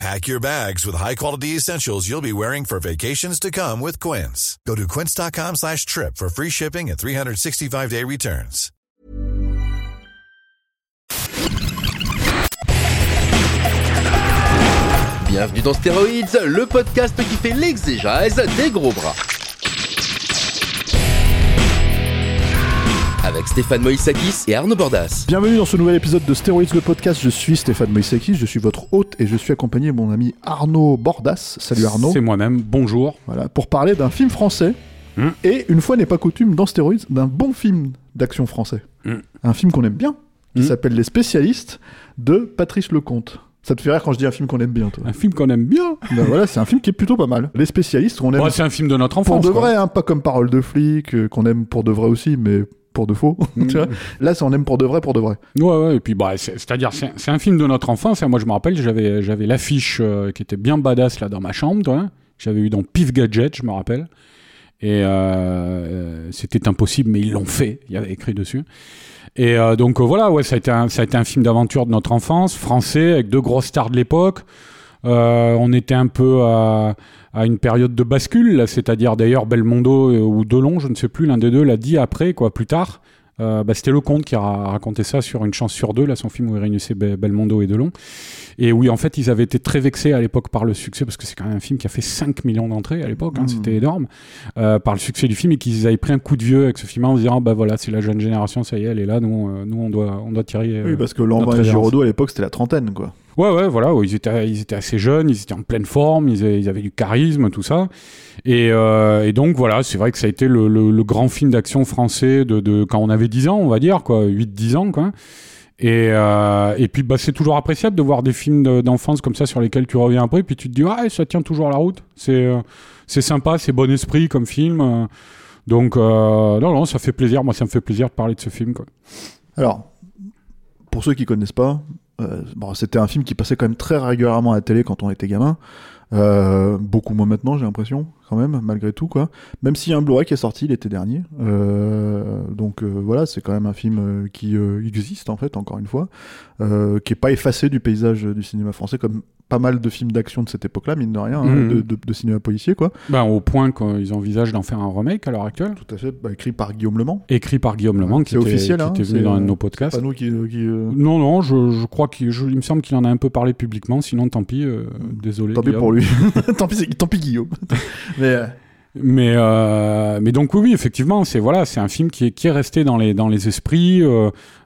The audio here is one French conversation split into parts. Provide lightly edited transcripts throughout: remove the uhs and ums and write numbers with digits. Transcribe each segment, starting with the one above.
Pack your bags with high-quality essentials you'll be wearing for vacations to come with Quince. Go to quince.com/trip for free shipping and 365-day returns. Bienvenue dans Stéroïdes, le podcast qui fait l'exégèse des gros bras. Avec Stéphane Moïssakis et Arnaud Bordas. Bienvenue dans ce nouvel épisode de Stéroïdes, le podcast. Je suis Stéphane Moïssakis, je suis votre hôte et je suis accompagné de mon ami Arnaud Bordas. Salut Arnaud. C'est moi-même, bonjour. Voilà, pour parler d'un film français et, une fois n'est pas coutume, dans Stéroïdes, d'un bon film d'action français. Un film qu'on aime bien, qui s'appelle Les spécialistes, de Patrice Leconte. Ça te fait rire quand je dis un film qu'on aime bien, toi. Un film qu'on aime bien. Ben voilà, c'est un film qui est plutôt pas mal. Les spécialistes, qu'on aime. Ouais, c'est un film de notre enfance. Pour de vrai, hein, pas comme Parole de flic, qu'on aime pour de vrai aussi, mais pour de faux. Tu vois. Là, ça on aime pour de vrai, pour de vrai. Ouais. Et puis, bah, c'est-à-dire, c'est un film de notre enfance. Moi, je me rappelle, j'avais l'affiche qui était bien badass là dans ma chambre, toi. J'avais eu dans Pif Gadget, je me rappelle. Et c'était impossible, mais ils l'ont fait. Il y avait écrit dessus. Et donc voilà, ouais, ça a été un film d'aventure de notre enfance, français, avec deux grosses stars de l'époque. On était un peu à une période de bascule, là, c'est-à-dire d'ailleurs Belmondo ou Delon, je ne sais plus, l'un des deux l'a dit après, quoi, plus tard. C'était Leconte qui a raconté ça sur Une Chance sur deux, là, son film où il réunissait Belmondo et Delon. Et oui, en fait, ils avaient été très vexés à l'époque par le succès, parce que c'est quand même un film qui a fait 5 millions d'entrées à l'époque, c'était énorme, par le succès du film, et qu'ils avaient pris un coup de vieux avec ce film en se disant, bah voilà, c'est la jeune génération, ça y est, elle est là, nous on doit tirer. Oui, parce que Lambrin Giraudeau, à l'époque, c'était la trentaine, quoi. Ouais, voilà, ouais, ils étaient assez jeunes, ils étaient en pleine forme, ils avaient du charisme, tout ça. Et donc, voilà, c'est vrai que ça a été le grand film d'action français de quand on avait 10 ans, on va dire, quoi, 8-10 ans, quoi. Et puis, bah, c'est toujours appréciable de voir des films d'enfance comme ça sur lesquels tu reviens après, puis tu te dis, ah, ça tient toujours la route. C'est sympa, c'est bon esprit comme film. Donc, non, ça fait plaisir. Moi, ça me fait plaisir de parler de ce film, quoi. Alors, pour ceux qui connaissent pas, c'était un film qui passait quand même très régulièrement à la télé quand on était gamin, beaucoup moins maintenant, j'ai l'impression, quand même, malgré tout, quoi. Même s'il y a un Blu-ray qui est sorti l'été dernier, voilà, c'est quand même un film qui existe, en fait, encore une fois, qui n'est pas effacé du paysage du cinéma français, comme pas mal de films d'action de cette époque-là, mine de rien, de cinéma policier, quoi. Au point qu'ils envisagent d'en faire un remake à l'heure actuelle. Tout à fait, écrit par Guillaume Lemand. Qui était officiel, qui était venu dans un de nos podcasts. Pas nous qui... Non, je crois qu'il me semble qu'il en a un peu parlé publiquement, sinon tant pis, désolé. Tant pis pour lui. tant pis Guillaume. Mais donc oui, effectivement, c'est un film qui est resté dans les esprits.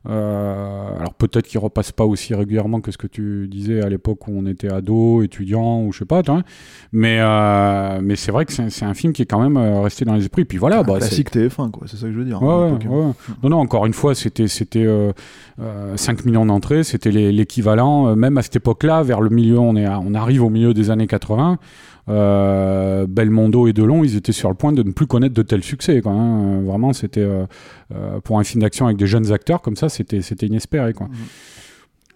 Alors peut-être qu'il repasse pas aussi régulièrement que ce que tu disais à l'époque où on était ado, étudiant ou je sais pas. Mais c'est vrai que c'est un film qui est quand même resté dans les esprits. Et puis voilà, classique TF1, quoi. C'est ça que je veux dire. Ouais. Non, encore une fois, c'était 5 millions d'entrées, c'était l'équivalent même à cette époque-là, vers le milieu, on arrive au milieu des années 80. Belmondo et Delon, ils étaient sur le point de ne plus connaître de tels succès, quoi, hein. Vraiment, c'était pour un film d'action avec des jeunes acteurs comme ça, c'était inespéré, quoi.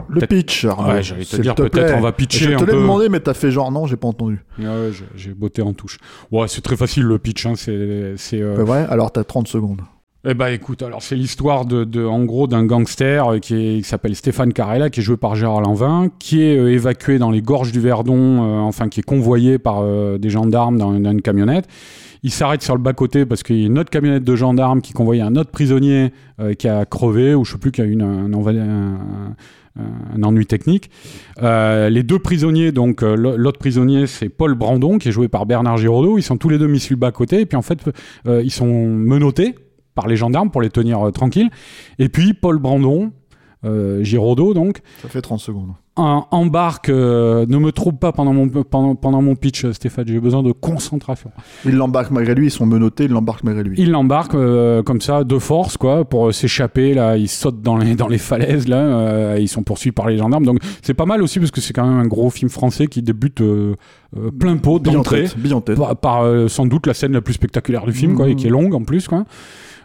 Le pitch, j'allais te dire, peut-être on va pitcher un peu. Je te l'ai demandé, mais t'as fait genre non, j'ai pas entendu. Ouais, j'ai botté en touche. Ouais, c'est très facile le pitch, hein, c'est vrai, alors t'as 30 secondes. Eh ben écoute, alors c'est l'histoire en gros d'un gangster qui s'appelle Stéphane Carella, qui est joué par Gérard Lanvin, qui est évacué dans les Gorges du Verdon, qui est convoyé par des gendarmes dans une camionnette. Il s'arrête sur le bas-côté parce qu'il y a une autre camionnette de gendarmes qui convoyait un autre prisonnier qui a crevé, ou je sais plus, qui a eu un ennui technique. Les deux prisonniers, donc l'autre prisonnier c'est Paul Brandon, qui est joué par Bernard Giraudeau. Ils sont tous les deux mis sur le bas-côté, et puis en fait ils sont menottés par les gendarmes pour les tenir tranquilles. Et puis Paul Brandon, Giraudeau donc... Ça fait 30 secondes. Embarque, ne me trompe pas pendant mon pitch, Stéphane, j'ai besoin de concentration. Il l'embarque malgré lui, ils sont menottés, il l'embarque malgré lui. Il l'embarque comme ça, de force, quoi, pour s'échapper, là, ils sautent dans les falaises, là, ils sont poursuivis par les gendarmes, donc c'est pas mal aussi, parce que c'est quand même un gros film français qui débute plein pot d'entrée, par sans doute la scène la plus spectaculaire du film, quoi, et qui est longue en plus, quoi.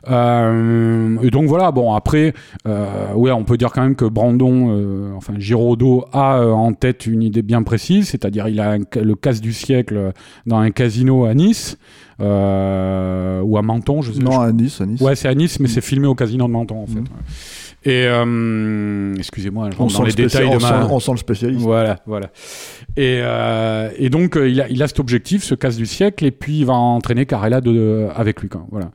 Et donc voilà, bon, après, ouais, on peut dire quand même que Brandon, enfin Giraudeau, a en tête une idée bien précise, c'est-à-dire il a le casse du siècle dans un casino à Nice. Ou à Menton, je sais pas. Non, à Nice. Ouais, c'est à Nice, mais c'est filmé au casino de Menton, en fait. Ouais. Et, excusez-moi, on sent les détails de ma... On sent le spécialiste. Voilà, voilà. Et donc, il a cet objectif, ce casse du siècle, et puis il va entraîner Carella avec lui, quand même. Voilà.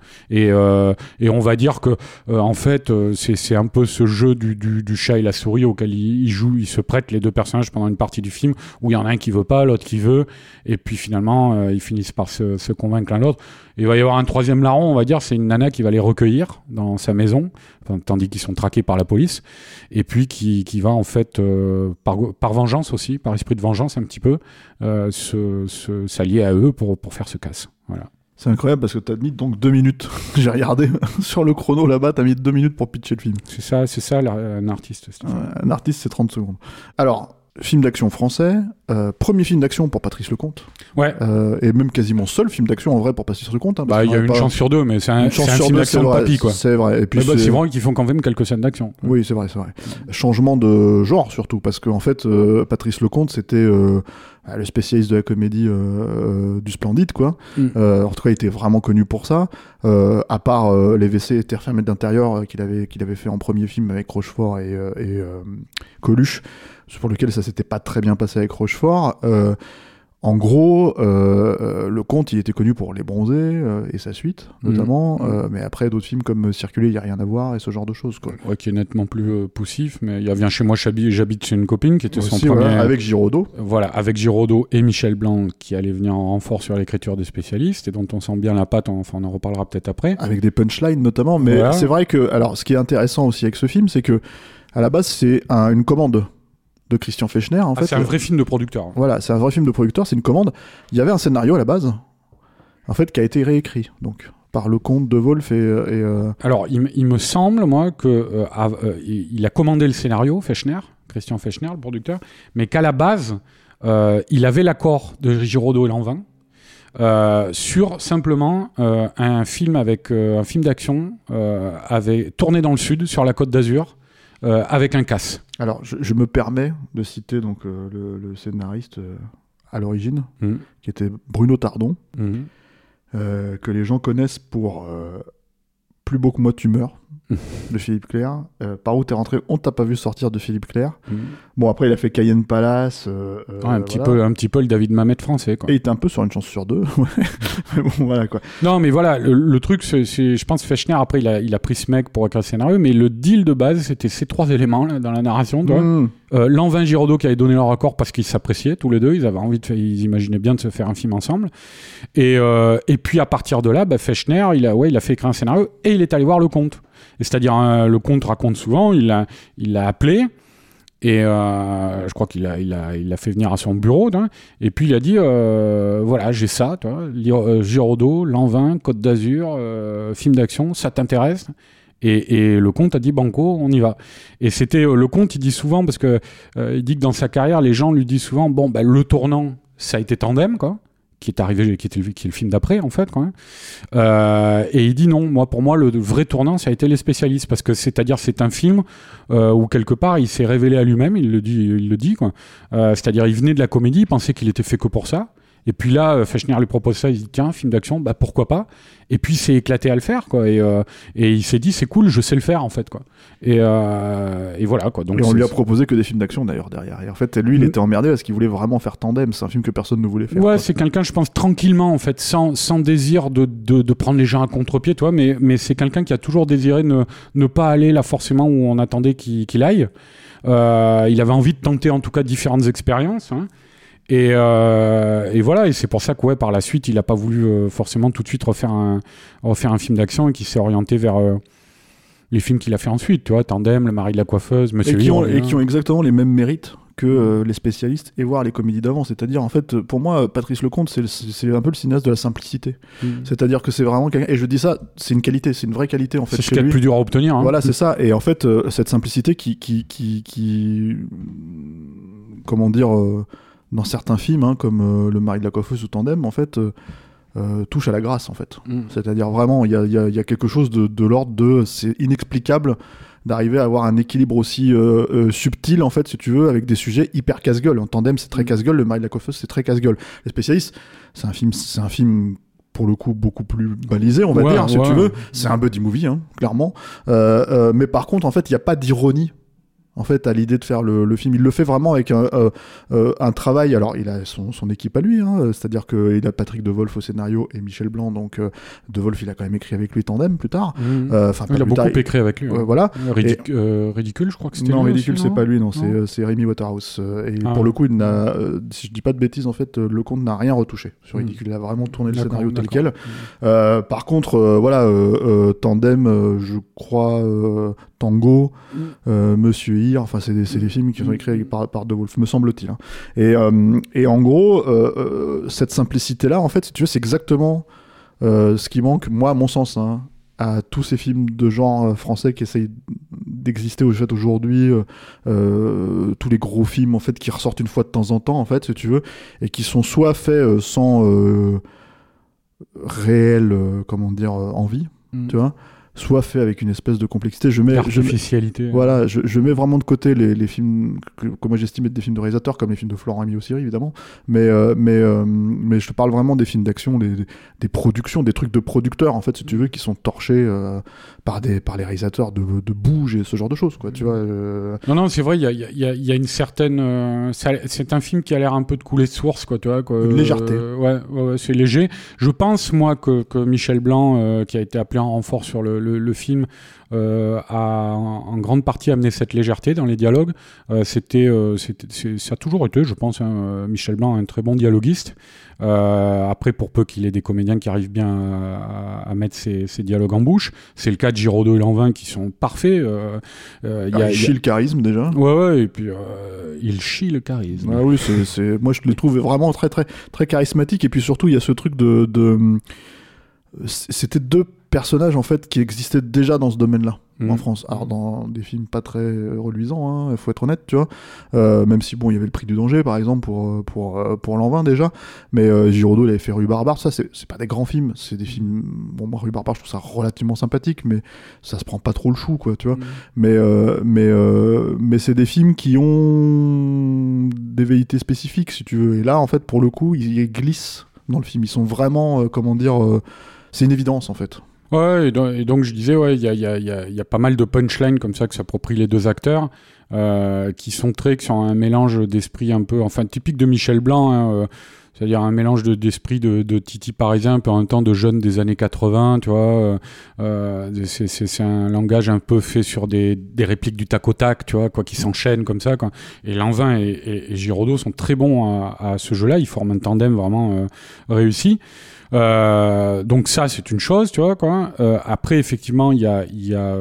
Et on va dire que, en fait, c'est un peu ce jeu du chat et la souris auquel il joue, il se prête les deux personnages pendant une partie du film, où il y en a un qui veut pas, l'autre qui veut, et puis finalement, ils finissent par se convaincre l'autre. Il va y avoir un troisième larron, on va dire, c'est une nana qui va les recueillir dans sa maison, tandis qu'ils sont traqués par la police, et puis qui va en fait, par vengeance aussi, par esprit de vengeance un petit peu, s'allier à eux pour faire ce casse. Voilà. C'est incroyable parce que t'as mis donc 2 minutes. J'ai regardé sur le chrono là-bas, t'as mis 2 minutes pour pitcher le film. C'est ça un artiste. Un artiste, c'est 30 secondes. Alors... Film d'action français, premier film d'action pour Patrice Leconte. Ouais. Et même quasiment seul film d'action en vrai pour Patrice Leconte. Hein, bah, il y a une chance sur deux, mais c'est un film d'action de papy, quoi. C'est vrai. Et puis c'est vrai qu'ils font quand même quelques scènes d'action. Oui, c'est vrai. Changement de genre surtout, parce qu'en fait, Patrice Leconte, c'était le spécialiste de la comédie du Splendide, quoi. En tout cas, il était vraiment connu pour ça. À part les WC terre fermée de l'intérieur qu'il avait fait en premier film avec Rochefort et Coluche. Pour lequel ça s'était pas très bien passé avec Rochefort. En gros, Leconte, il était connu pour Les Bronzés et sa suite, notamment. Mais après, d'autres films comme Circuler, il y a rien à voir et ce genre de choses, quoi. Ouais, qui est nettement plus poussif. Mais il y a Viens chez moi, j'habite chez une copine, qui était aussi, son premier... Ouais, avec Giraudeau. Voilà, avec Giraudeau et Michel Blanc, qui allaient venir en renfort sur l'écriture des spécialistes et dont on sent bien la patte, on en reparlera peut-être après. Avec des punchlines, notamment. Mais voilà. C'est vrai que... Alors, ce qui est intéressant aussi avec ce film, c'est que, à la base, c'est une commande de Christian Fechner, en fait. C'est un vrai film de producteur. Voilà, c'est un vrai film de producteur, c'est une commande. Il y avait un scénario à la base, en fait, qui a été réécrit, donc, par Leconte, Dewolf et Alors, il me semble, moi, que il a commandé le scénario, Christian Fechner, le producteur, mais qu'à la base, il avait l'accord de Giraudeau et Lanvin sur simplement un film d'action tourné dans le sud, sur la Côte d'Azur, avec un casse. Alors, je me permets de citer donc le scénariste à l'origine, qui était Bruno Tardon, que les gens connaissent pour Plus beau que moi tu meurs de Philippe Clair, Par où t'es rentré, on t'a pas vu sortir de Philippe Clair. Bon, après il a fait Cayenne Palace, un petit peu le David Mamet français, quoi. Et il était un peu sur Une Chance sur deux. Bon, voilà, quoi. Non, mais voilà, le truc, c'est je pense Fechner, après il a pris ce mec pour écrire le scénario, mais le deal de base c'était ces trois éléments là, dans la narration, toi. Lanvin, Giraudeau qui avait donné leur accord parce qu'ils s'appréciaient tous les deux, ils avaient envie ils imaginaient bien de se faire un film ensemble, et puis à partir de là, Fechner il a fait écrire un scénario et il est allé voir Leconte. Et c'est-à-dire, Leconte raconte souvent, il l'a appelé, et je crois qu'il l'a fait venir à son bureau, hein, et puis il a dit, voilà, j'ai ça, toi, Giraudeau, Lanvin, Côte d'Azur, film d'action, ça t'intéresse ? Et Leconte a dit banco, on y va. Et c'était Leconte, il dit souvent, parce que il dit que dans sa carrière, les gens lui disent souvent, bon, bah, le tournant, ça a été Tandem, quoi, qui est le film d'après, en fait, quoi. Et il dit non, pour moi, le vrai tournant, ça a été Les spécialistes, parce que c'est un film où quelque part il s'est révélé à lui-même, il le dit, quoi. C'est-à-dire, il venait de la comédie, il pensait qu'il était fait que pour ça. Et puis là, Fechner lui propose ça, il dit tiens, film d'action, bah pourquoi pas. Et puis il s'est éclaté à le faire, quoi. Et il s'est dit c'est cool, je sais le faire, en fait, quoi. Et voilà, quoi. Donc, et on lui a proposé que des films d'action, d'ailleurs, derrière. Et en fait, lui, il était emmerdé parce qu'il voulait vraiment faire Tandem. C'est un film que personne ne voulait faire. Ouais, quoi. C'est quelqu'un, je pense, tranquillement, en fait, sans désir de prendre les gens à contre-pied, toi. Mais c'est quelqu'un qui a toujours désiré ne pas aller là forcément où on attendait qu'il aille. Il avait envie de tenter, en tout cas, différentes expériences, hein. Et voilà, et c'est pour ça que par la suite il n'a pas voulu forcément tout de suite refaire un film d'action et qu'il s'est orienté vers les films qu'il a fait ensuite, tu vois, Tandem, Le mari de la coiffeuse, Monsieur Livre, et qui ont exactement les mêmes mérites que Les spécialistes et voir les comédies d'avant. C'est-à-dire, en fait, pour moi, Patrice Leconte, c'est un peu le cinéaste de la simplicité. C'est-à-dire que c'est vraiment quelqu'un, et je dis ça, c'est une qualité, c'est une vraie qualité, en fait. C'est ce qu'il y a de plus dur à obtenir, hein. Voilà, c'est ça. Et en fait, cette simplicité qui comment dire, dans certains films, hein, comme Le mari de la coiffeuse ou Tandem, en fait, touche à la grâce en fait. Mmh. C'est-à-dire vraiment, il y a quelque chose de l'ordre de, c'est inexplicable d'arriver à avoir un équilibre aussi subtil en fait, si tu veux, avec des sujets hyper casse-gueule. En Tandem, c'est très casse-gueule. Le mari de la coiffeuse, c'est très casse-gueule. Les spécialistes, c'est un film pour le coup beaucoup plus balisé, on va dire, si tu veux. C'est un buddy movie, hein, clairement. Mais par contre, en fait, il n'y a pas d'ironie. En fait, à l'idée de faire le film, il le fait vraiment avec un travail. Alors, il a son équipe à lui, hein, c'est-à-dire qu'il a Patrick Dewolf au scénario et Michel Blanc. Donc, Dewolf, il a quand même écrit avec lui Tandem plus tard. Il a beaucoup écrit avec lui. Voilà. Ridicule, je crois que c'était. Non, Ridicule, c'est pas lui. Non, c'est Rémi Waterhouse. Pour le coup, il n'a, si je dis pas de bêtises, en fait, Leconte n'a rien retouché sur Ridicule. Il a vraiment tourné le scénario tel quel. Par contre, Tandem, je crois. Tango, Monsieur Hir, enfin c'est des films qui sont écrits par Dewolf, me semble-t-il. Hein. Et en gros, cette simplicité-là, en fait, si tu veux, c'est exactement ce qui manque, moi, à mon sens, hein, à tous ces films de genre français qui essayent d'exister au fait aujourd'hui, tous les gros films en fait qui ressortent une fois de temps en temps, en fait, si tu veux, et qui sont soit faits sans réelle, envie, tu vois. Soit fait avec une espèce de complexité. Artificialité. Voilà, je mets vraiment de côté les films que moi j'estime être des films de réalisateurs, comme les films de Florent Ami Ossiri évidemment, mais je te parle vraiment des films d'action, des productions, des trucs de producteurs en fait, si tu veux, qui sont torchés par les réalisateurs de Bouge et ce genre de choses, quoi. Tu vois. Non, c'est vrai, il y a une certaine. C'est un film qui a l'air un peu de couler de source, quoi. Tu vois, quoi. Une légèreté. C'est léger. Je pense moi que Michel Blanc, qui a été appelé en renfort sur le film a en grande partie amené cette légèreté dans les dialogues. Ça a toujours été, je pense, hein, Michel Blanc, un très bon dialoguiste. Après, pour peu qu'il ait des comédiens qui arrivent bien à mettre ces dialogues en bouche, c'est le cas de Giraudeau et Lanvin qui sont parfaits. Il chie le charisme déjà. Ouais, et puis il chie le charisme. Ah oui, moi je le trouve vraiment très très très charismatique. Et puis surtout, il y a ce truc de... C'était deux personnages en fait qui existaient déjà dans ce domaine-là en France. Alors dans des films pas très reluisants, il faut être honnête, tu vois. Même si bon, il y avait Le Prix du Danger par exemple pour Lanvin déjà, mais Giraudeau il avait fait Rue Barbare. Ça c'est pas des grands films, c'est des films. Bon moi Rue Barbare je trouve ça relativement sympathique, mais ça se prend pas trop le chou quoi, tu vois. Mais c'est des films qui ont des velléités spécifiques si tu veux. Et là en fait pour le coup ils glissent dans le film. Ils sont vraiment c'est une évidence en fait. Ouais, et donc je disais, il y a pas mal de punchlines comme ça que s'approprient les deux acteurs, qui sont un mélange d'esprit un peu, enfin typique de Michel Blanc, hein, c'est-à-dire un mélange d'esprit de Titi parisien, un peu un temps de jeune des années 80, tu vois. C'est un langage un peu fait sur des répliques du tac au tac, tu vois, quoi, qui s'enchaînent comme ça, quoi. Et Lanvin et Giraudeau sont très bons à ce jeu-là, ils forment un tandem vraiment réussi. Donc ça c'est une chose tu vois quoi. Après effectivement il y a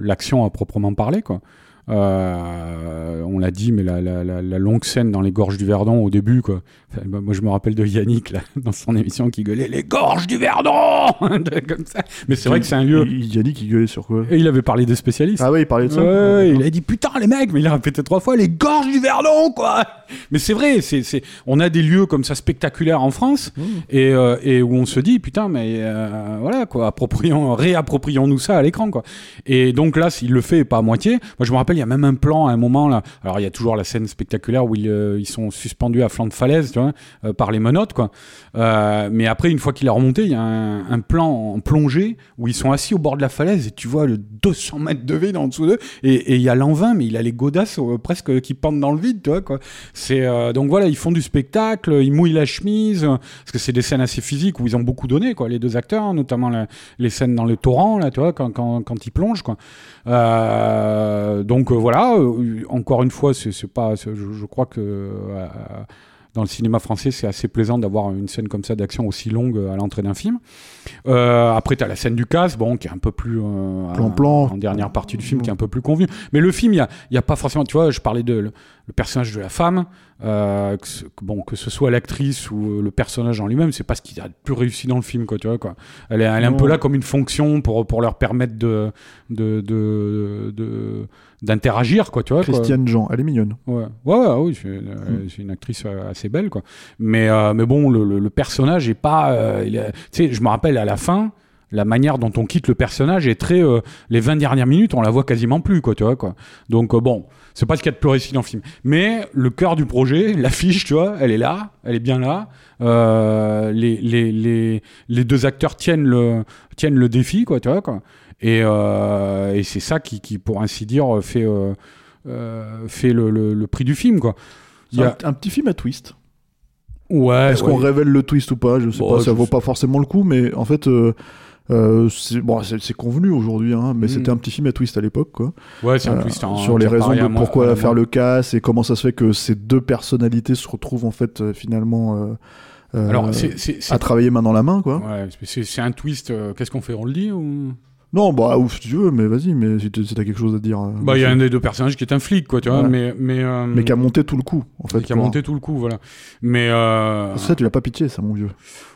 l'action à proprement parler quoi. On l'a dit, mais la longue scène dans les Gorges du Verdon au début, quoi. Enfin, moi, je me rappelle de Yannick là, dans son émission qui gueulait les Gorges du Verdon, comme ça. Mais c'est vrai que c'est un lieu. Yannick il gueulait sur quoi ? Et il avait parlé des spécialistes. Ah oui, il parlait de ça. Il a dit putain les mecs, mais il a répété 3 fois les Gorges du Verdon, quoi. Mais c'est vrai, on a des lieux comme ça spectaculaires en France et où on se dit putain mais voilà quoi, réapproprions-nous ça à l'écran quoi. Et donc là, il le fait pas à moitié. Moi, je me rappelle. Il y a même un plan à un moment là. Alors il y a toujours la scène spectaculaire où ils sont suspendus à flanc de falaise, tu vois, par les menottes quoi. Mais après une fois qu'il a remonté, il y a un plan en plongée où ils sont assis au bord de la falaise et tu vois le 200 mètres de vide en dessous d'eux. Et il y a Lanvin, mais il a les godasses presque qui pendent dans le vide, tu vois quoi. C'est donc voilà, ils font du spectacle, ils mouillent la chemise parce que c'est des scènes assez physiques où ils ont beaucoup donné quoi, les deux acteurs, hein, notamment les scènes dans le torrent là, tu vois, quand ils plongent quoi. Donc voilà, encore une fois, je crois que dans le cinéma français, c'est assez plaisant d'avoir une scène comme ça d'action aussi longue à l'entrée d'un film. Après, t'as la scène du casse, bon, qui est un peu plus en dernière partie du film, qui est un peu plus convenue. Mais le film, il y a pas forcément, tu vois, je parlais de le personnage de la femme. Bon, que ce soit l'actrice ou le personnage en lui-même, c'est pas ce qui a le plus réussi dans le film, quoi, tu vois, quoi. Elle est un peu là comme une fonction pour leur permettre de d'interagir, quoi, tu vois. Christiane Jean, elle est mignonne. Ouais, c'est une actrice assez belle, quoi. Mais bon, le personnage est pas, tu sais, je me rappelle à la fin. La manière dont on quitte le personnage est très... les 20 dernières minutes, on la voit quasiment plus, quoi, tu vois, quoi. Donc, bon, c'est pas ce qu'il y a de plus réussi dans le film. Mais le cœur du projet, l'affiche, tu vois, elle est là, elle est bien là. Les deux acteurs tiennent le défi, quoi, tu vois, quoi. Et c'est ça qui, pour ainsi dire, fait le prix du film, quoi. Un petit film à twist. Ouais. Est-ce qu'on révèle le twist ou pas ? Je sais pas, ça vaut pas forcément le coup, mais en fait... c'est convenu aujourd'hui, hein, mais c'était un petit film à twist à l'époque, quoi. Ouais, c'est un twist. Sur les raisons de pourquoi faire le casse et comment ça se fait que ces deux personnalités se retrouvent en fait finalement alors, c'est à travailler main dans la main, quoi. Ouais, c'est un twist. Qu'est-ce qu'on fait ? On le dit ou... Non, bah ouf, si tu veux, mais vas-y, mais si t'as quelque chose à dire. Bah il y a un des deux personnages qui est un flic, quoi, tu vois, mais qui a monté tout le coup, en fait. Qui a monté tout le coup, voilà. Mais ça, tu l'as pas pitié, ça, mon vieux.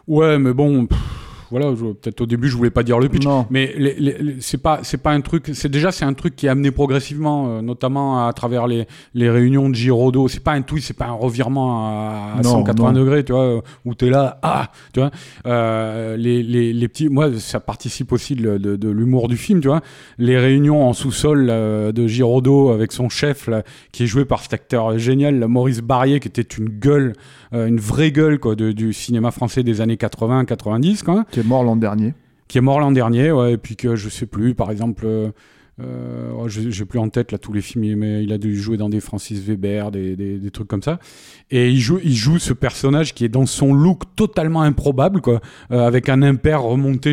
Ouais, mais bon. Voilà, peut-être au début je voulais pas dire le pitch, mais c'est pas un truc, c'est un truc qui est amené progressivement, notamment à travers les réunions de Giraudeau. C'est pas un twist, c'est pas un revirement à 180 degrés, tu vois, où t'es là, tu vois. Les petits, moi ça participe aussi de l'humour du film, tu vois. Les réunions en sous-sol de Giraudeau avec son chef là, qui est joué par cet acteur génial, là, Maurice Barrier, qui était une gueule, une vraie gueule, quoi, du cinéma français des années 80-90, quoi. Qui est mort l'an dernier, ouais, et puis que je sais plus, par exemple, j'ai plus en tête là tous les films, mais il a dû jouer dans des Francis Weber, des trucs comme ça, et il joue ce personnage qui est dans son look totalement improbable, quoi, avec un impair remonté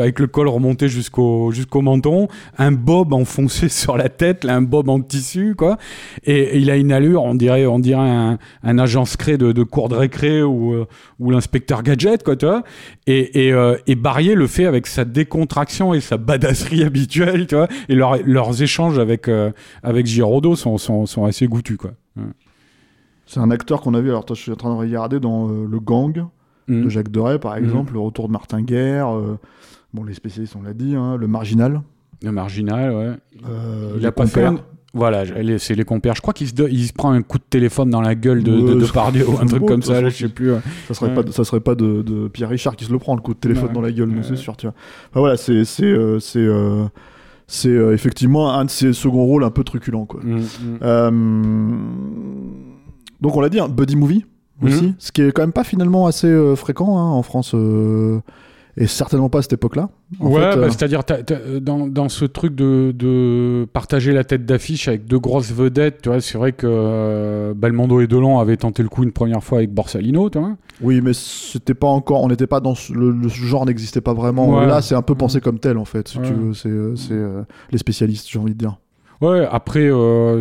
avec le col remonté jusqu'au menton, un bob enfoncé sur la tête, là, un bob en tissu, quoi, et il a une allure, on dirait un agent secret de cours de récré ou l'inspecteur Gadget, quoi, tu vois, et Barrier le fait avec sa décontraction et sa badasserie habituelle. Tu vois, et leurs échanges avec Giraudeau sont assez goûtus, quoi. C'est un acteur qu'on a vu, alors toi, je suis en train de regarder dans Le Gang de Jacques Deray, par exemple, Le Retour de Martin Guerre, bon, Les spécialistes, on l'a dit, hein, Le Marginal, ouais. Il a pas fait... Voilà, c'est les compères. Je crois qu'il se prend un coup de téléphone dans la gueule de Depardieu ou un truc comme ça, là, je sais plus. Ça serait pas de Pierre Richard qui se le prend, le coup de téléphone dans la gueule, c'est sûr, tu vois. Enfin, voilà, c'est effectivement un de ses seconds rôles un peu truculent, quoi. Donc on l'a dit, hein, buddy movie aussi, ce qui est quand même pas finalement assez fréquent, hein, en France. Et certainement pas à cette époque-là. En fait, c'est-à-dire dans ce truc de partager la tête d'affiche avec deux grosses vedettes, tu vois, c'est vrai que Belmondo et Delon avaient tenté le coup une première fois avec Borsalino, tu vois. Oui, mais c'était pas encore, on n'était pas dans le genre n'existait pas vraiment. Ouais. Là, c'est un peu pensé comme tel, en fait, si tu veux, c'est les spécialistes, j'ai envie de dire. Ouais, après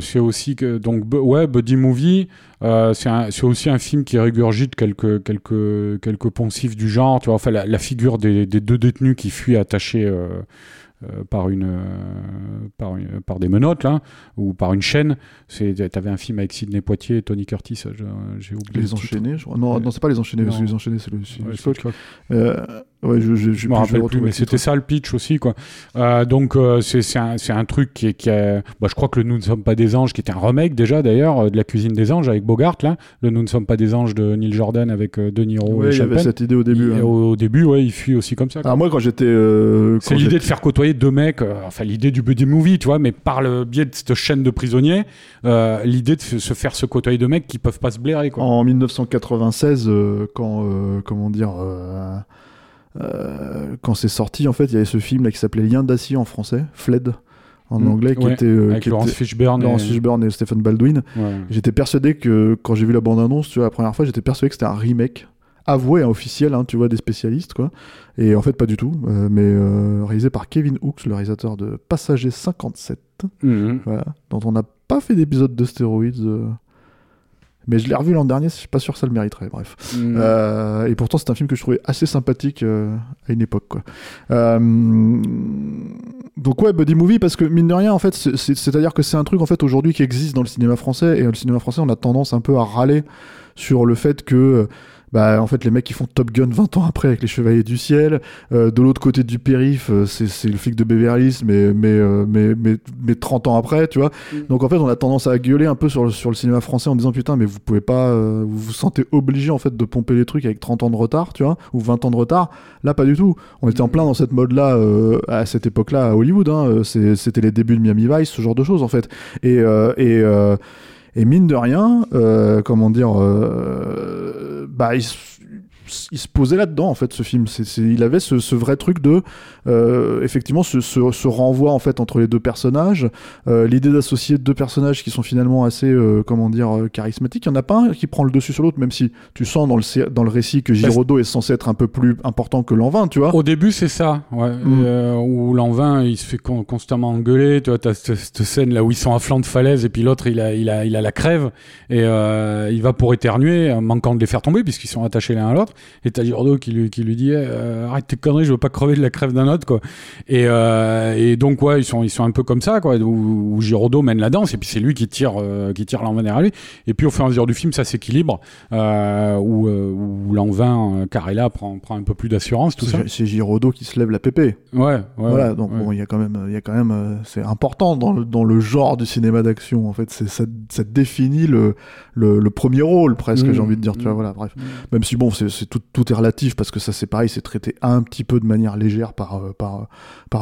c'est aussi que buddy movie, c'est aussi un film qui régurgite quelques poncifs du genre, tu vois, enfin la figure des deux détenus qui fuient attachés par des menottes là, ou par une chaîne. T'avais un film avec Sidney Poitier et Tony Curtis, j'ai oublié. Les enchaînés, je crois. Non, c'est pas les enchaînés, parce que les enchaînés, c'est le Hitchcock. Je me rappelle plus, mais c'était ça le pitch aussi, quoi. Donc c'est un truc qui est... Bah, je crois que le Nous ne sommes pas des anges, qui était un remake déjà d'ailleurs de La cuisine des anges avec Bogart là, le Nous ne sommes pas des anges de Neil Jordan avec De Niro. Ouais, il y avait cette idée au début. Au début, ouais, il fuit aussi comme ça. Ah, moi, quand j'étais, c'est l'idée de faire côtoyer deux mecs. Enfin, l'idée du buddy movie, tu vois, mais par le biais de cette chaîne de prisonniers, l'idée de se faire se côtoyer deux mecs qui peuvent pas se blairer, quoi. En 1996, quand c'est sorti, en fait, il y avait ce film là qui s'appelait Lien d'acier en français, Fled en anglais, qui était avec Laurence Fishburne et Stephen Baldwin. Ouais. J'étais persuadé que quand j'ai vu la bande-annonce, tu vois, la première fois, j'étais persuadé que c'était un remake avoué, officiel, hein, tu vois, des spécialistes, quoi. Et en fait, pas du tout, mais réalisé par Kevin Hooks, le réalisateur de Passager 57, voilà, dont on n'a pas fait d'épisode de Stéroïdes. mais je l'ai revu l'an dernier, je suis pas sûr que ça le mériterait, bref. Et pourtant c'est un film que je trouvais assez sympathique à une époque, quoi. Donc ouais, buddy movie, parce que mine de rien en fait, c'est-à-dire que c'est un truc en fait aujourd'hui qui existe dans le cinéma français, et le cinéma français on a tendance un peu à râler sur le fait que bah, en fait, les mecs qui font Top Gun 20 ans après avec Les Chevaliers du Ciel, de l'autre côté du périph', c'est Le Flic de Beverly Hills, mais 30 ans après, tu vois. Donc, en fait, on a tendance à gueuler un peu sur le cinéma français en disant, putain, mais vous pouvez pas, vous vous sentez obligé, en fait, de pomper les trucs avec 30 ans de retard, tu vois, ou 20 ans de retard. Là, pas du tout. On était en plein dans cette mode-là, à cette époque-là, à Hollywood, hein. C'était les débuts de Miami Vice, ce genre de choses, en fait. Et mine de rien, comment dire, bah, il se posait là-dedans, en fait, ce film. Il avait ce vrai truc de, effectivement, ce renvoi, en fait, entre les deux personnages. L'idée d'associer deux personnages qui sont finalement assez, comment dire, charismatiques. Il n'y en a pas un qui prend le dessus sur l'autre, même si tu sens dans le récit que Giraudeau est censé être un peu plus important que Lanvin, tu vois. Au début, c'est ça, ouais. Où Lanvin, il se fait constamment engueuler. Tu vois, t'as cette scène là où ils sont à flanc de falaise et puis l'autre, il a la crève et il va pour éternuer, manquant de les faire tomber puisqu'ils sont attachés l'un à l'autre. Et t'as Giraudeau qui lui dit arrête tes conneries, je veux pas crever de la crève d'un autre, quoi. Et donc ouais, ils sont un peu comme ça, quoi, où Giraudeau mène la danse et puis c'est lui qui tire Lanvin derrière lui, et puis au fur et à mesure du film ça s'équilibre, où Lanvin Carella prend un peu plus d'assurance, tout ça. C'est Giraudeau qui se lève la pépé, ouais, voilà, donc ouais. Bon, il y a quand même c'est important dans le genre du cinéma d'action, en fait. Ça définit le premier rôle presque, j'ai envie de dire, tu vois, voilà, bref. Même si bon, c'est tout est relatif, parce que ça, c'est pareil, c'est traité un petit peu de manière légère par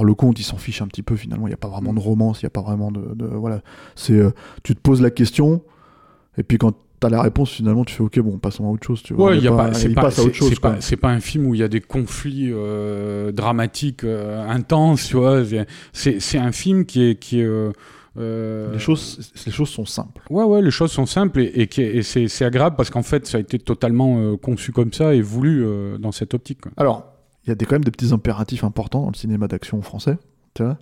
Leconte. Il s'en fiche un petit peu, finalement. Il n'y a pas vraiment de romance, il n'y a pas vraiment de voilà. C'est tu te poses la question et puis quand t'as la réponse, finalement tu fais ok, bon, passons à autre chose, tu vois. Ouais, c'est pas un film où il y a des conflits dramatiques intenses, tu vois. C'est un film qui est Les choses sont simples. Ouais, les choses sont simples et c'est agréable parce qu'en fait, ça a été totalement conçu comme ça et voulu dans cette optique, quoi. Alors, il y a quand même des petits impératifs importants dans le cinéma d'action français, tu vois,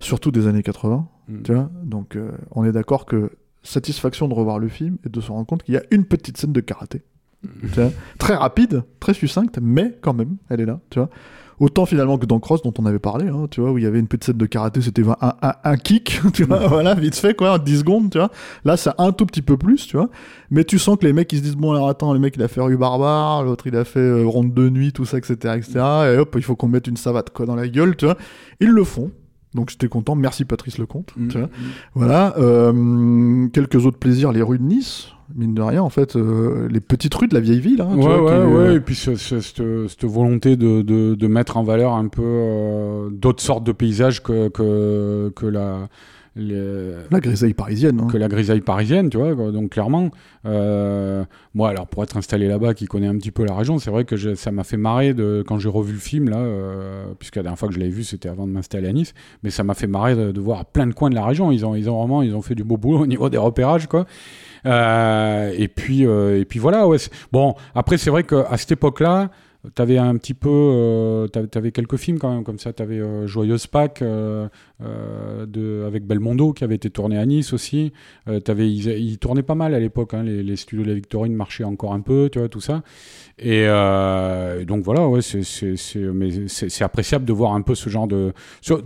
surtout des années 80, tu vois. Donc, on est d'accord que satisfaction de revoir le film et de se rendre compte qu'il y a une petite scène de karaté, tu vois, très rapide, très succincte, mais quand même, elle est là, tu vois. Autant finalement que dans Cross, dont on avait parlé, hein, tu vois, où il y avait une petite scène de karaté, c'était un kick, tu vois, voilà, vite fait, quoi, 10 secondes, tu vois. Là, c'est un tout petit peu plus, tu vois. Mais tu sens que les mecs, ils se disent, bon, alors attends, le mec, il a fait Rue Barbare, l'autre, il a fait Ronde de Nuit, tout ça, etc., et hop, il faut qu'on mette une savate, quoi, dans la gueule, tu vois. Ils le font. Donc j'étais content, merci Patrice Leconte, tu vois. Voilà, quelques autres plaisirs, les rues de Nice, mine de rien, en fait, les petites rues de la vieille ville, hein, tu vois, et puis cette volonté de mettre en valeur un peu d'autres sortes de paysages que la grisaille parisienne, hein. Tu vois, quoi. Donc clairement, moi, alors pour être installé là-bas, qui connaît un petit peu la région, c'est vrai que ça m'a fait marrer quand j'ai revu le film là, puisque la dernière fois que je l'avais vu, c'était avant de m'installer à Nice, mais ça m'a fait marrer de voir plein de coins de la région. Ils ont fait du beau boulot au niveau des repérages, quoi. Et puis voilà, ouais. Bon, après c'est vrai que à cette époque-là, t'avais un petit peu t'avais quelques films quand même comme ça. T'avais Joyeuse Pâques avec Belmondo qui avait été tourné à Nice aussi. Ils tournaient pas mal à l'époque, hein, les studios de la Victorine marchaient encore un peu, tu vois, tout ça, et donc voilà, ouais, c'est appréciable de voir un peu ce genre de,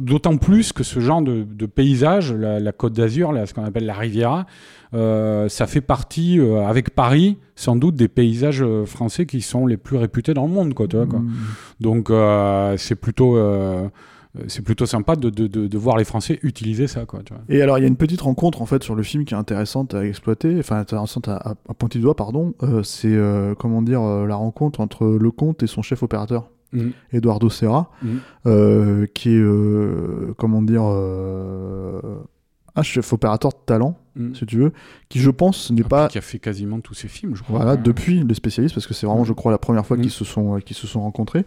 d'autant plus que ce genre de paysage, la Côte d'Azur là, ce qu'on appelle la Riviera, ça fait partie, avec Paris sans doute, des paysages français qui sont les plus réputés dans le monde, quoi, tu vois, quoi. Donc c'est plutôt sympa de voir les Français utiliser ça, quoi, tu vois. Et alors il y a une petite rencontre en fait sur le film qui est intéressante à exploiter, enfin intéressante à pointer du doigt, pardon, c'est comment dire, la rencontre entre Leconte et son chef opérateur, Eduardo Serra, qui est comment dire, un chef opérateur de talent, si tu veux, qui je pense n'est pas... Qui a fait quasiment tous ses films, je crois. Voilà, depuis Les Spécialistes, parce que c'est vraiment, je crois, la première fois qu'ils se sont rencontrés,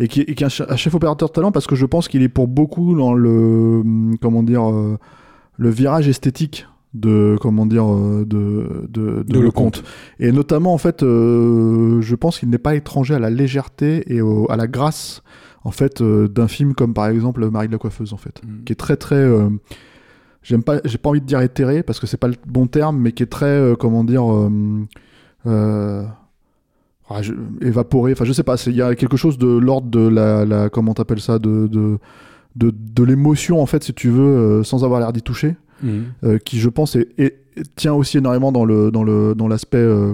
et qui est un chef opérateur de talent, parce que je pense qu'il est pour beaucoup dans le, comment dire, le virage esthétique de, comment dire, de Leconte. Et notamment, en fait, je pense qu'il n'est pas étranger à la légèreté et à la grâce, en fait, d'un film comme, par exemple, Le mari de la coiffeuse, en fait, qui est très, très... j'ai pas envie de dire éthéré parce que c'est pas le bon terme, mais qui est très évaporé. Enfin, je sais pas. Il y a quelque chose de l'ordre de la comment t'appelles ça, de l'émotion en fait, si tu veux, sans avoir l'air d'y toucher, qui je pense tient aussi énormément dans l'aspect de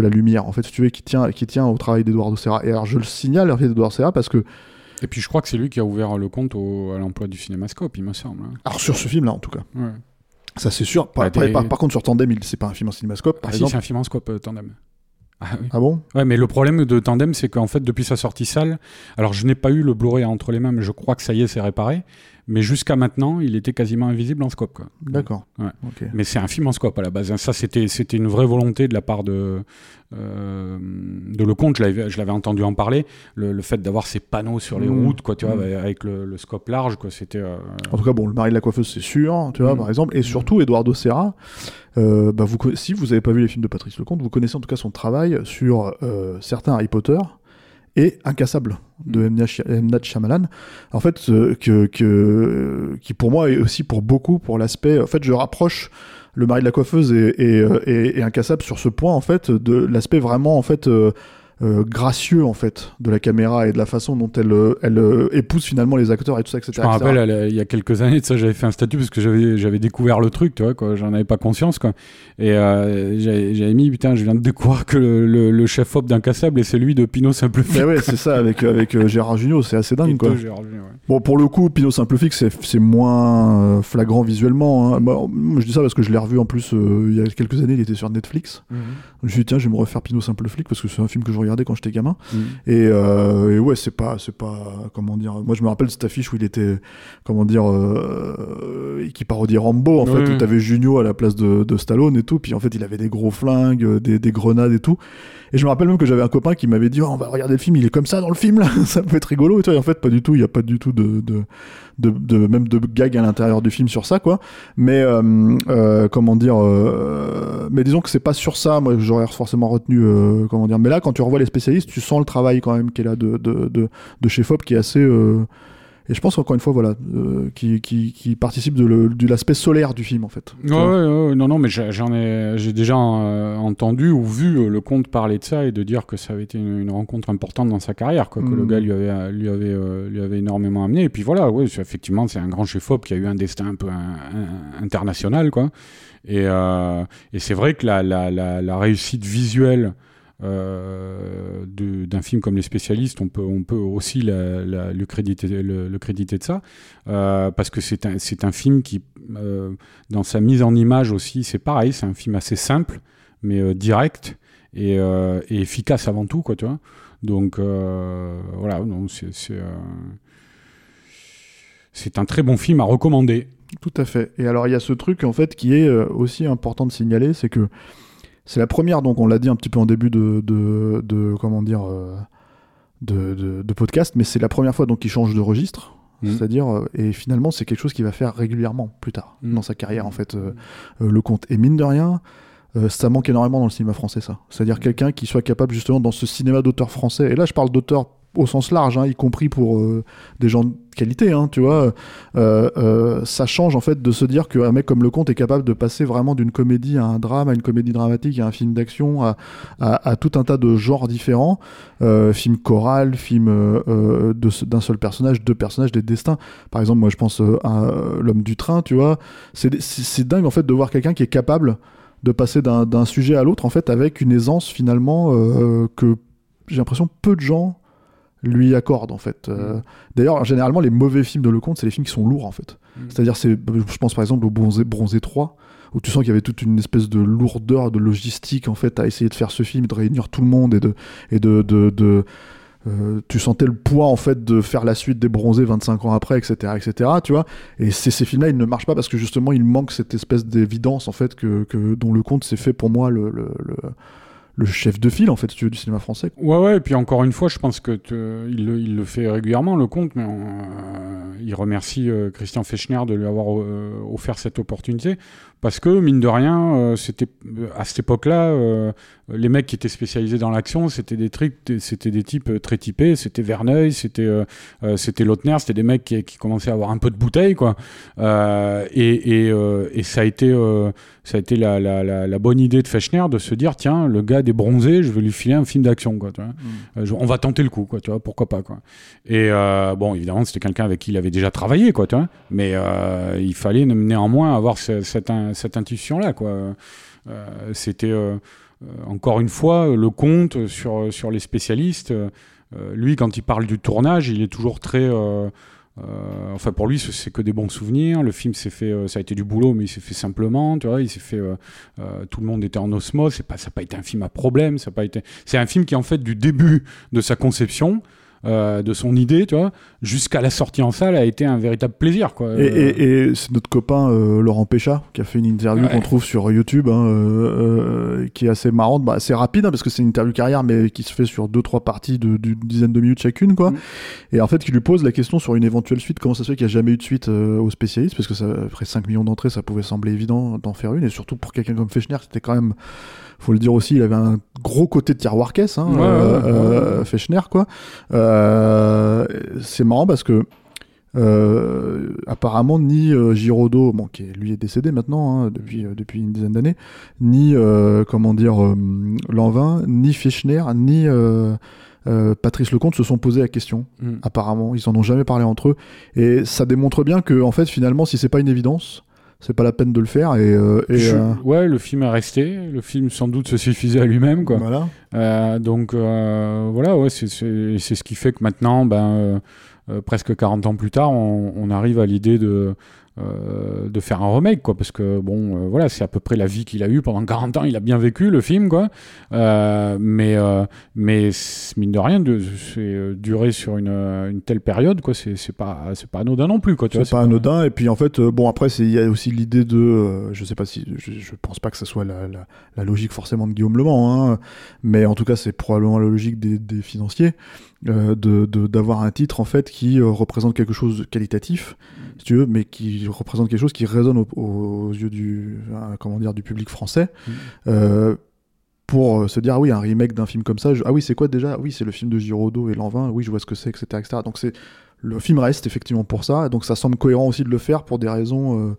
la lumière en fait, si tu veux, qui tient au travail d'Eduardo Serra. Et alors je le signale, le travail d'Eduardo Serra, parce que et puis je crois que c'est lui qui a ouvert le compte à l'emploi du cinémascope, il me semble. Alors sur ce film là en tout cas. Ouais. Ça c'est sûr. Par contre sur Tandem, c'est pas un film en cinémascope par exemple. Si, c'est un film en scope, Tandem. Ah, oui. Ah bon ? Ouais, mais le problème de Tandem, c'est qu'en fait, depuis sa sortie salle, alors je n'ai pas eu le Blu-ray entre les mains, mais je crois que ça y est, c'est réparé. Mais jusqu'à maintenant, il était quasiment invisible en scope, quoi. D'accord. Ouais. Okay. Mais c'est un film en scope à la base. Ça, c'était une vraie volonté de la part de Leconte. Je l'avais entendu en parler. Le fait d'avoir ces panneaux sur les routes, quoi, tu vois, avec le scope large, quoi, c'était. En tout cas, bon, le mari de la coiffeuse, c'est sûr, tu vois, par exemple, et surtout Eduardo Serra. Si vous n'avez pas vu les films de Patrice Leconte, vous connaissez en tout cas son travail sur certains Harry Potter et Incassable de M. Night Shyamalan. En fait, qui pour moi et aussi pour beaucoup, pour l'aspect... En fait, je rapproche le mari de la coiffeuse et Incassable sur ce point, en fait, de l'aspect vraiment, en fait... gracieux en fait de la caméra et de la façon dont elle épouse finalement les acteurs et tout ça, etc. Je me rappelle, il y a quelques années de ça, j'avais fait un statut parce que j'avais découvert le truc, tu vois, quoi, j'en avais pas conscience, quoi, et j'avais mis putain, je viens de découvrir que le chef op d'Incassable et c'est lui de Pinot Simple Flic. Mais ouais, c'est ça, avec Gérard Jugnot, c'est assez dingue, quoi. Bon, pour le coup, Pinot Simple Flic, c'est moins flagrant visuellement, hein. Bah, je dis ça parce que je l'ai revu en plus il y a quelques années, il était sur Netflix. Je me suis dit tiens, je vais me refaire Pinot Simple Flic parce que c'est un film que je regardais quand j'étais gamin. Et ouais, c'est pas comment dire, moi je me rappelle cette affiche où il était qui parodiait Rambo en fait, où t'avais Jugnot à la place de Stallone et tout, puis en fait il avait des gros flingues, des grenades et tout, et je me rappelle même que j'avais un copain qui m'avait dit oh, on va regarder le film, il est comme ça dans le film là, ça peut être rigolo et tout, et en fait pas du tout, il y a pas du tout même de gag à l'intérieur du film sur ça, quoi, mais mais disons que c'est pas sur ça, moi j'aurais forcément retenu mais là quand tu revois Les spécialistes, tu sens le travail quand même qu'il a de chez Fop, qui est assez et je pense encore une fois, voilà, qui participe de l'aspect solaire du film en fait. Ouais, non mais j'ai déjà entendu ou vu Leconte parler de ça et de dire que ça avait été une rencontre importante dans sa carrière, quoi, que le gars lui avait énormément amené, et puis voilà, ouais, effectivement c'est un grand chef op qui a eu un destin un peu international, quoi, et c'est vrai que la réussite visuelle d'un film comme Les spécialistes, on peut aussi le créditer de ça, parce que c'est un film qui dans sa mise en image aussi, c'est pareil, c'est un film assez simple mais direct et efficace avant tout, quoi, tu vois, donc voilà, non, c'est un très bon film à recommander. Tout à fait. Et alors il y a ce truc en fait qui est aussi important de signaler, c'est que c'est la première, donc on l'a dit un petit peu en début de podcast, mais c'est la première fois donc qu'il change de registre, c'est-à-dire, et finalement c'est quelque chose qu'il va faire régulièrement plus tard dans sa carrière en fait, Leconte. Et mine de rien, ça manque énormément dans le cinéma français, ça. C'est-à-dire quelqu'un qui soit capable justement dans ce cinéma d'auteur français, et là je parle d'auteur au sens large, hein, y compris pour des gens de qualité, hein, tu vois, ça change en fait de se dire qu'un mec comme Leconte est capable de passer vraiment d'une comédie à un drame, à une comédie dramatique, à un film d'action, à tout un tas de genres différents, film choral, film d'un seul personnage, deux personnages, des destins. Par exemple, moi je pense à L'homme du train, tu vois, c'est dingue en fait de voir quelqu'un qui est capable de passer d'un sujet à l'autre en fait avec une aisance finalement que j'ai l'impression peu de gens lui accorde en fait. D'ailleurs, généralement, les mauvais films de Leconte, c'est les films qui sont lourds en fait. C'est-à-dire, je pense par exemple au Bronzé 3, où tu sens qu'il y avait toute une espèce de lourdeur, de logistique en fait, à essayer de faire ce film, de réunir tout le monde tu sentais le poids en fait de faire la suite des Bronzés 25 ans après, etc., etc. Tu vois. Et ces films-là, ils ne marchent pas parce que justement, il manque cette espèce d'évidence en fait dont Leconte s'est fait pour moi le chef de file, en fait, si tu veux, du cinéma français. Ouais, et puis encore une fois, je pense qu'il le fait régulièrement, le comte, mais il remercie Christian Fechner de lui avoir offert cette opportunité, parce que, mine de rien, c'était, à cette époque-là, les mecs qui étaient spécialisés dans l'action, c'était des types très typés, c'était Verneuil, c'était Lautner, c'était des mecs qui commençaient à avoir un peu de bouteille, quoi. Et ça a été la bonne idée de Fechner de se dire, tiens, le gars des Bronzés, je vais lui filer un film d'action, quoi, tu vois. On va tenter le coup, quoi, tu vois, pourquoi pas, quoi. Et bon, évidemment, c'était quelqu'un avec qui il avait déjà travaillé, quoi, tu vois, mais il fallait néanmoins avoir cette intuition-là, quoi. C'était encore une fois le compte sur les spécialistes. Lui, quand il parle du tournage, il est toujours très enfin, pour lui, c'est que des bons souvenirs. Le film s'est fait, ça a été du boulot, mais il s'est fait simplement. Tu vois, il s'est fait. Tout le monde était en osmose. Ça n'a pas été un film à problème. Ça n'a pas été. C'est un film qui, en fait, du début de sa conception, de son idée, tu vois, jusqu'à la sortie en salle, a été un véritable plaisir, quoi. Et c'est notre copain Laurent Péchat qui a fait une interview qu'on trouve sur YouTube, hein, qui est assez marrante, bah, assez rapide, hein, parce que c'est une interview carrière, mais qui se fait sur 2-3 parties d'une dizaine de minutes chacune, quoi. Et en fait, qui lui pose la question sur une éventuelle suite, comment ça se fait qu'il n'y a jamais eu de suite aux spécialistes, parce que ça, après 5 millions d'entrées, ça pouvait sembler évident d'en faire une, et surtout pour quelqu'un comme Fechner, c'était quand même, faut le dire aussi, il avait un gros côté de tiroir-caisse, hein, Fechner, quoi. C'est marrant parce que apparemment ni Giraudeau, bon, qui lui est décédé maintenant, hein, depuis une dizaine d'années, ni Lanvin, ni Fechner, ni Patrice Leconte se sont posés la question. Apparemment, ils en ont jamais parlé entre eux, et ça démontre bien que, en fait, finalement, si c'est pas une évidence, c'est pas la peine de le faire. Ouais, le film est resté. Le film, sans doute, se suffisait à lui-même, quoi. Voilà. Donc, c'est ce qui fait que maintenant, presque 40 ans plus tard, on arrive à l'idée de faire un remake, quoi, parce que bon, voilà, c'est à peu près la vie qu'il a eue pendant 40 ans. Il a bien vécu le film, quoi, mais mine de rien, c'est durer sur une telle période, quoi. C'est pas anodin non plus, quoi, tu vois, c'est pas anodin. Et puis, en fait, bon, après, il y a aussi l'idée de je sais pas si je pense pas que ça soit la logique forcément de Guillaume Lemand, hein, mais en tout cas, c'est probablement la logique des financiers, d'avoir un titre, en fait, qui représente quelque chose de qualitatif, si tu veux, mais qui représente quelque chose qui résonne aux yeux du public français, pour se dire, ah oui, un remake d'un film comme ça, ah oui, c'est quoi déjà, ah oui, c'est le film de Giraudeau et Lanvin, oui, je vois ce que c'est, etc., etc. Donc le film reste effectivement pour ça, donc ça semble cohérent aussi de le faire pour des raisons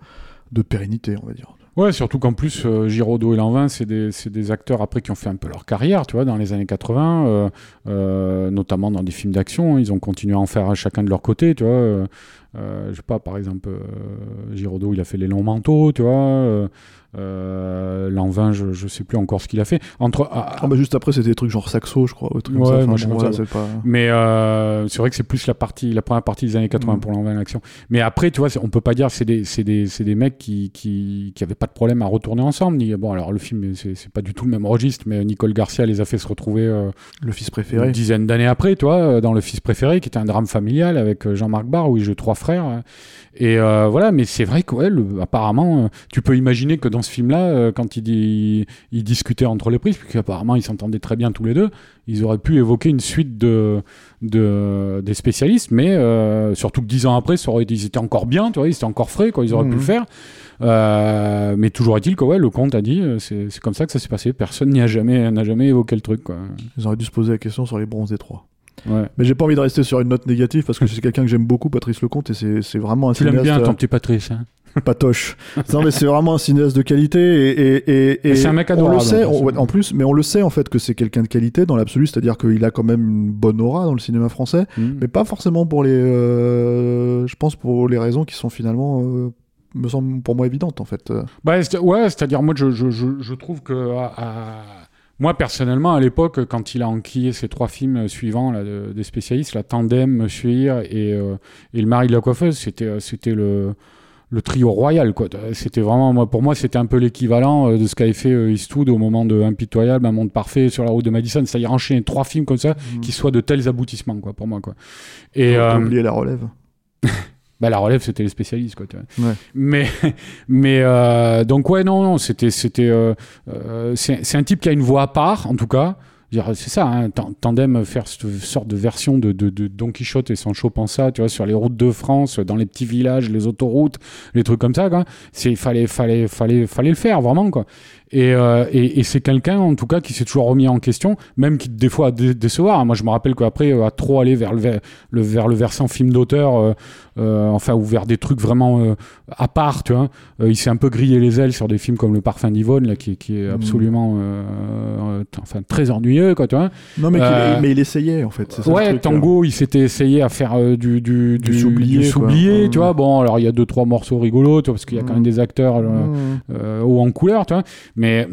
de pérennité, on va dire. Ouais, surtout qu'en plus, Giraudeau et Lanvin, c'est des acteurs, après, qui ont fait un peu leur carrière, tu vois, dans les années 80, notamment dans des films d'action. Ils ont continué à en faire chacun de leur côté, tu vois. Je sais pas, par exemple, Giraudeau, il a fait Les Longs Manteaux, tu vois. Lanvin, je sais plus encore ce qu'il a fait. Juste après, c'était des trucs genre Saxo, je crois. Mais c'est vrai que c'est plus la première partie des années 80 pour Lanvin, l'action. Mais après, tu vois, on peut pas dire c'est des mecs qui avaient pas de problème à retourner ensemble. Bon, alors le film, c'est pas du tout le même registre, mais Nicole Garcia les a fait se retrouver le fils préféré, une dizaine d'années après, tu vois, dans Le fils préféré, qui était un drame familial avec Jean-Marc Barre, où il joue 3 frères. Et voilà, mais c'est vrai que, ouais, apparemment, tu peux imaginer que dans ce film-là, quand ils discutaient entre les prises, puisqu'apparemment ils s'entendaient très bien tous les deux, ils auraient pu évoquer une suite des spécialistes, mais surtout que 10 ans après, ils étaient encore bien, tu vois, ils étaient encore frais, quoi, ils auraient pu le faire. Mais toujours est-il que, ouais, le comte a dit, c'est comme ça que ça s'est passé, personne n'a jamais évoqué le truc, quoi. Ils auraient dû se poser la question sur Les Bronzés 3. Ouais. Mais j'ai pas envie de rester sur une note négative, parce que c'est quelqu'un que j'aime beaucoup, Patrice Leconte, et c'est vraiment un cinéaste. Tu l'aimes bien, ton petit Patrice, hein. Patoche. Non, mais c'est vraiment un cinéaste de qualité, et c'est un mec adorable. On le sait, en plus, mais on le sait, en fait, que c'est quelqu'un de qualité dans l'absolu, c'est-à-dire qu'il a quand même une bonne aura dans le cinéma français, mais pas forcément pour les, je pense, pour les raisons qui sont finalement, me semblent pour moi évidentes, en fait. Bah, c'est-à-dire, moi, je trouve que moi, personnellement, à l'époque, quand il a enquillé ces 3 films suivants là, des spécialistes, la Tandem, Monsieur Hir et Le mari de la coiffeuse, c'était le trio royal, quoi. C'était vraiment, pour moi, c'était un peu l'équivalent de ce qu'avait fait Eastwood au moment de Impitoyable, Un monde parfait, Sur la route de Madison, c'est-à-dire enchaîner 3 films comme ça qui soient de tels aboutissements, quoi, pour moi, quoi. Et oublier la relève. Bah, la relève, c'était les spécialistes, quoi. Ouais. Mais donc ouais, non, c'est un type qui a une voix à part, en tout cas. C'est ça, hein, Tandem, faire cette sorte de version de Don Quichotte et Sancho Panza, tu vois, sur les routes de France, dans les petits villages, les autoroutes, les trucs comme ça, quoi. Fallait le faire, vraiment, quoi. Et c'est quelqu'un, en tout cas, qui s'est toujours remis en question, même qui, des fois, à décevoir. Moi, je me rappelle qu'après, à trop aller vers le versant film d'auteur, ou vers des trucs vraiment à part, tu vois. Il s'est un peu grillé les ailes sur des films comme Le Parfum d'Yvonne, là, qui est absolument très ennuyeux, quoi, tu vois. Non, mais il essayait, en fait. C'est ça, ouais, le truc, Tango, il s'était essayé à faire du soublier, tu vois. Bon, alors, il y a 2-3 morceaux rigolos, tu vois, parce qu'il y a quand même des acteurs haut en couleur, tu vois. Mais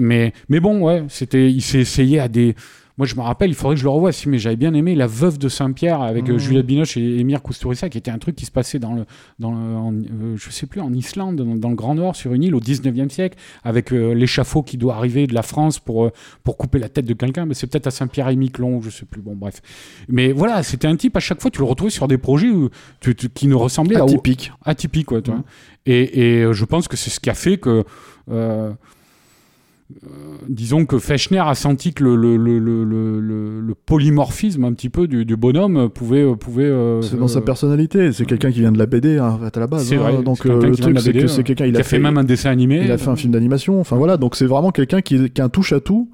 bon, ouais, il s'est essayé à des... Moi, je me rappelle, il faudrait que je le revoie, mais j'avais bien aimé La Veuve de Saint-Pierre avec Juliette Binoche et Émir Kusturica, qui était un truc qui se passait en Islande, dans le Grand Nord, sur une île au 19e siècle, avec l'échafaud qui doit arriver de la France pour couper la tête de quelqu'un. Mais c'est peut-être à Saint-Pierre-et-Miquelon, je sais plus. Bon, bref. Mais voilà, c'était un type, à chaque fois, tu le retrouvais sur des projets qui ne ressemblaient à... Atypique. Atypique, ouais, tu vois. Et je pense que c'est ce qui a fait que... disons que Fechner a senti que le polymorphisme un petit peu du bonhomme pouvait c'est dans sa personnalité, c'est quelqu'un qui vient de la BD, hein, à la base, c'est vrai, hein, donc c'est le truc BD, c'est que c'est quelqu'un qui a fait même un dessin animé, il a fait un film d'animation, enfin voilà, donc c'est vraiment quelqu'un qui a un touche à tout.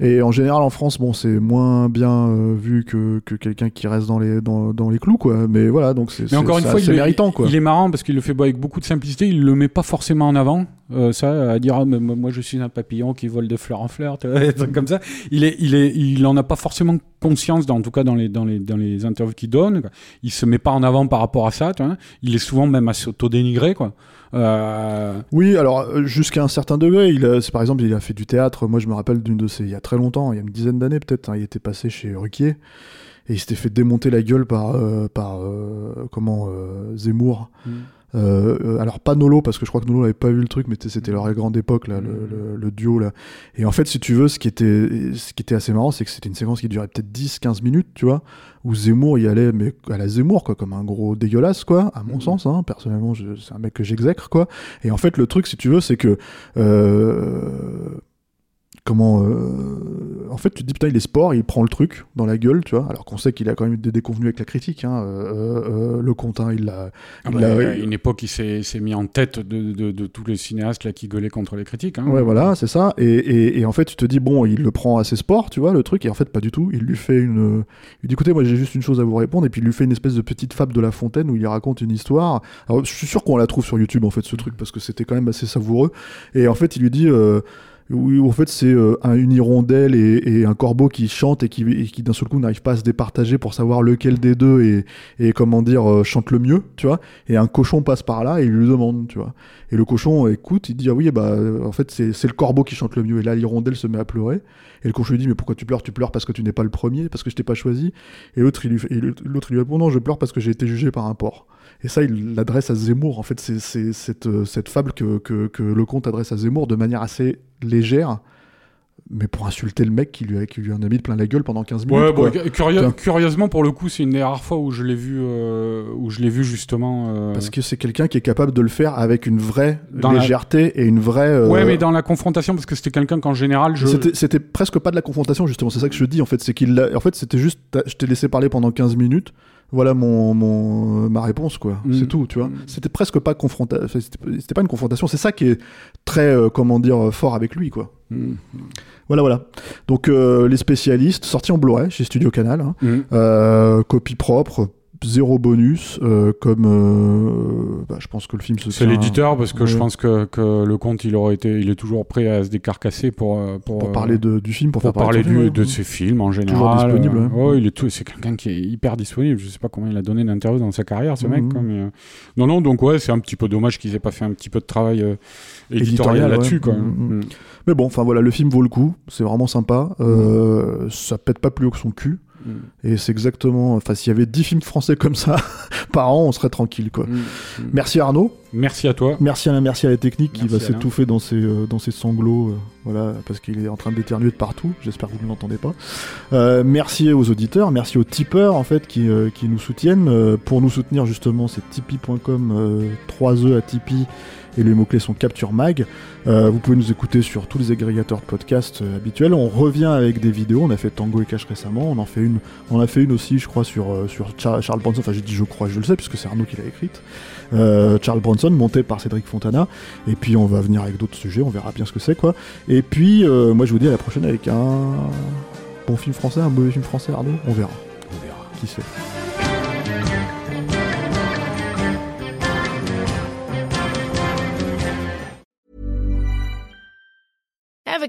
Et en général, en France, bon, c'est moins bien vu que quelqu'un qui reste dans les clous, quoi. Mais voilà, donc c'est encore une fois, c'est méritant, quoi. Il est marrant parce qu'il le fait avec beaucoup de simplicité. Il le met pas forcément en avant, ça, à dire, moi, je suis un papillon qui vole de fleur en fleur, des trucs comme ça. Il en a pas forcément conscience, en tout cas dans les interviews qu'il donne, quoi. Il se met pas en avant par rapport à ça, tu vois. Il est souvent même à s'auto-dénigrer, quoi. Oui, alors jusqu'à un certain degré, par exemple, il a fait du théâtre. Moi, je me rappelle d'une de ses, il y a très longtemps, il y a une dizaine d'années peut-être, hein, il était passé chez Ruquier et il s'était fait démonter la gueule par Zemmour. Alors pas Nolo, parce que je crois que Nolo n'avait pas vu le truc, mais c'était leur grande époque là, le duo là. Et en fait, si tu veux, ce qui était assez marrant, c'est que c'était une séquence qui durait peut-être 10-15 minutes, tu vois, où Zemmour y allait, mais à la Zemmour, quoi, comme un gros dégueulasse, quoi, à mon sens, hein, personnellement, c'est un mec que j'exècre, quoi. Et en fait, le truc, si tu veux, c'est que en fait, tu te dis, putain, il est sport, il prend le truc dans la gueule, tu vois. Alors qu'on sait qu'il a quand même eu des déconvenues avec la critique, hein. Leconte, hein, il l'a, une époque, il s'est mis en tête de tous les cinéastes là, qui gueulaient contre les critiques, hein. Ouais, voilà, c'est ça. Et en fait, tu te dis, bon, il le prend assez sport, tu vois, le truc. Et en fait, pas du tout. Il lui fait il dit, écoutez, moi, j'ai juste une chose à vous répondre. Et puis, il lui fait une espèce de petite fable de La Fontaine où il raconte une histoire. Alors, je suis sûr qu'on la trouve sur YouTube, en fait, ce truc, parce que c'était quand même assez savoureux. Et en fait, il lui dit... Oui, en fait, c'est une hirondelle et un corbeau qui chantent et qui d'un seul coup n'arrivent pas à se départager pour savoir lequel des deux chante le mieux, tu vois. Et un cochon passe par là et il lui demande, tu vois. Et le cochon écoute, il dit, ah oui, bah, en fait, c'est le corbeau qui chante le mieux. Et là, l'hirondelle se met à pleurer. Et le cochon lui dit, mais pourquoi tu pleures? Tu pleures parce que tu n'es pas le premier, parce que je t'ai pas choisi. Et l'autre, il lui répond, non, je pleure parce que j'ai été jugé par un porc. Et ça, il l'adresse à Zemmour. En fait, c'est cette fable que Leconte adresse à Zemmour de manière assez légère, mais pour insulter le mec qui lui en a mis de plein la gueule pendant 15 minutes. Ouais, bon, curieusement, pour le coup, c'est une des rares fois où je l'ai vu, justement... Parce que c'est quelqu'un qui est capable de le faire avec une vraie légèreté et une vraie... Ouais, mais dans la confrontation, parce que c'était quelqu'un qu'en général... C'était presque pas de la confrontation, justement. C'est ça que je dis, en fait. En fait, c'était juste, je t'ai laissé parler pendant 15 minutes, voilà ma réponse, quoi. C'est tout, tu vois. C'était presque pas confrontation, c'était pas une confrontation, c'est ça qui est très fort avec lui, quoi. Voilà. Donc Les Spécialistes, sorti en Blu-ray chez Studio Canal, hein. Copie propre, zéro bonus, je pense que le film se c'est tient, l'éditeur, parce que je pense que Leconte, il est toujours prêt à se décarcasser pour parler du film, pour parler de ses films en général. Toujours disponible. C'est quelqu'un qui est hyper disponible. Je sais pas combien il a donné d'interviews dans sa carrière, ce mec. Quoi, mais non, donc ouais, c'est un petit peu dommage qu'ils aient pas fait un petit peu de travail éditorial là-dessus, quoi. Mais bon, enfin voilà, le film vaut le coup. C'est vraiment sympa. Ça pète pas plus haut que son cul. Et c'est exactement... Enfin, s'il y avait 10 films français comme ça par an, on serait tranquille, quoi. Merci Arnaud. Merci à toi. Merci Alain, merci à la technique qui va s'étouffer dans ses sanglots, voilà, parce qu'il est en train d'éternuer de partout. J'espère que vous ne l'entendez pas. Merci aux auditeurs, merci aux tipeurs, en fait, qui nous soutiennent. Pour nous soutenir, justement, c'est tipeee.com, 3e à Tipeee, et les mots-clés sont Capture Mag. Vous pouvez nous écouter sur tous les agrégateurs de podcasts habituels. On revient avec des vidéos. On a fait Tango et Cash récemment. On en fait une. On a fait une aussi, je crois, sur Charles Bronson. Enfin, j'ai dit je crois, je le sais, puisque c'est Arnaud qui l'a écrite. Charles Bronson, monté par Cédric Fontana. Et puis, on va venir avec d'autres sujets. On verra bien ce que c'est, quoi. Et puis, moi, je vous dis à la prochaine avec un bon film français, un mauvais film français, Arnaud. On verra. On verra. Qui sait ? Ever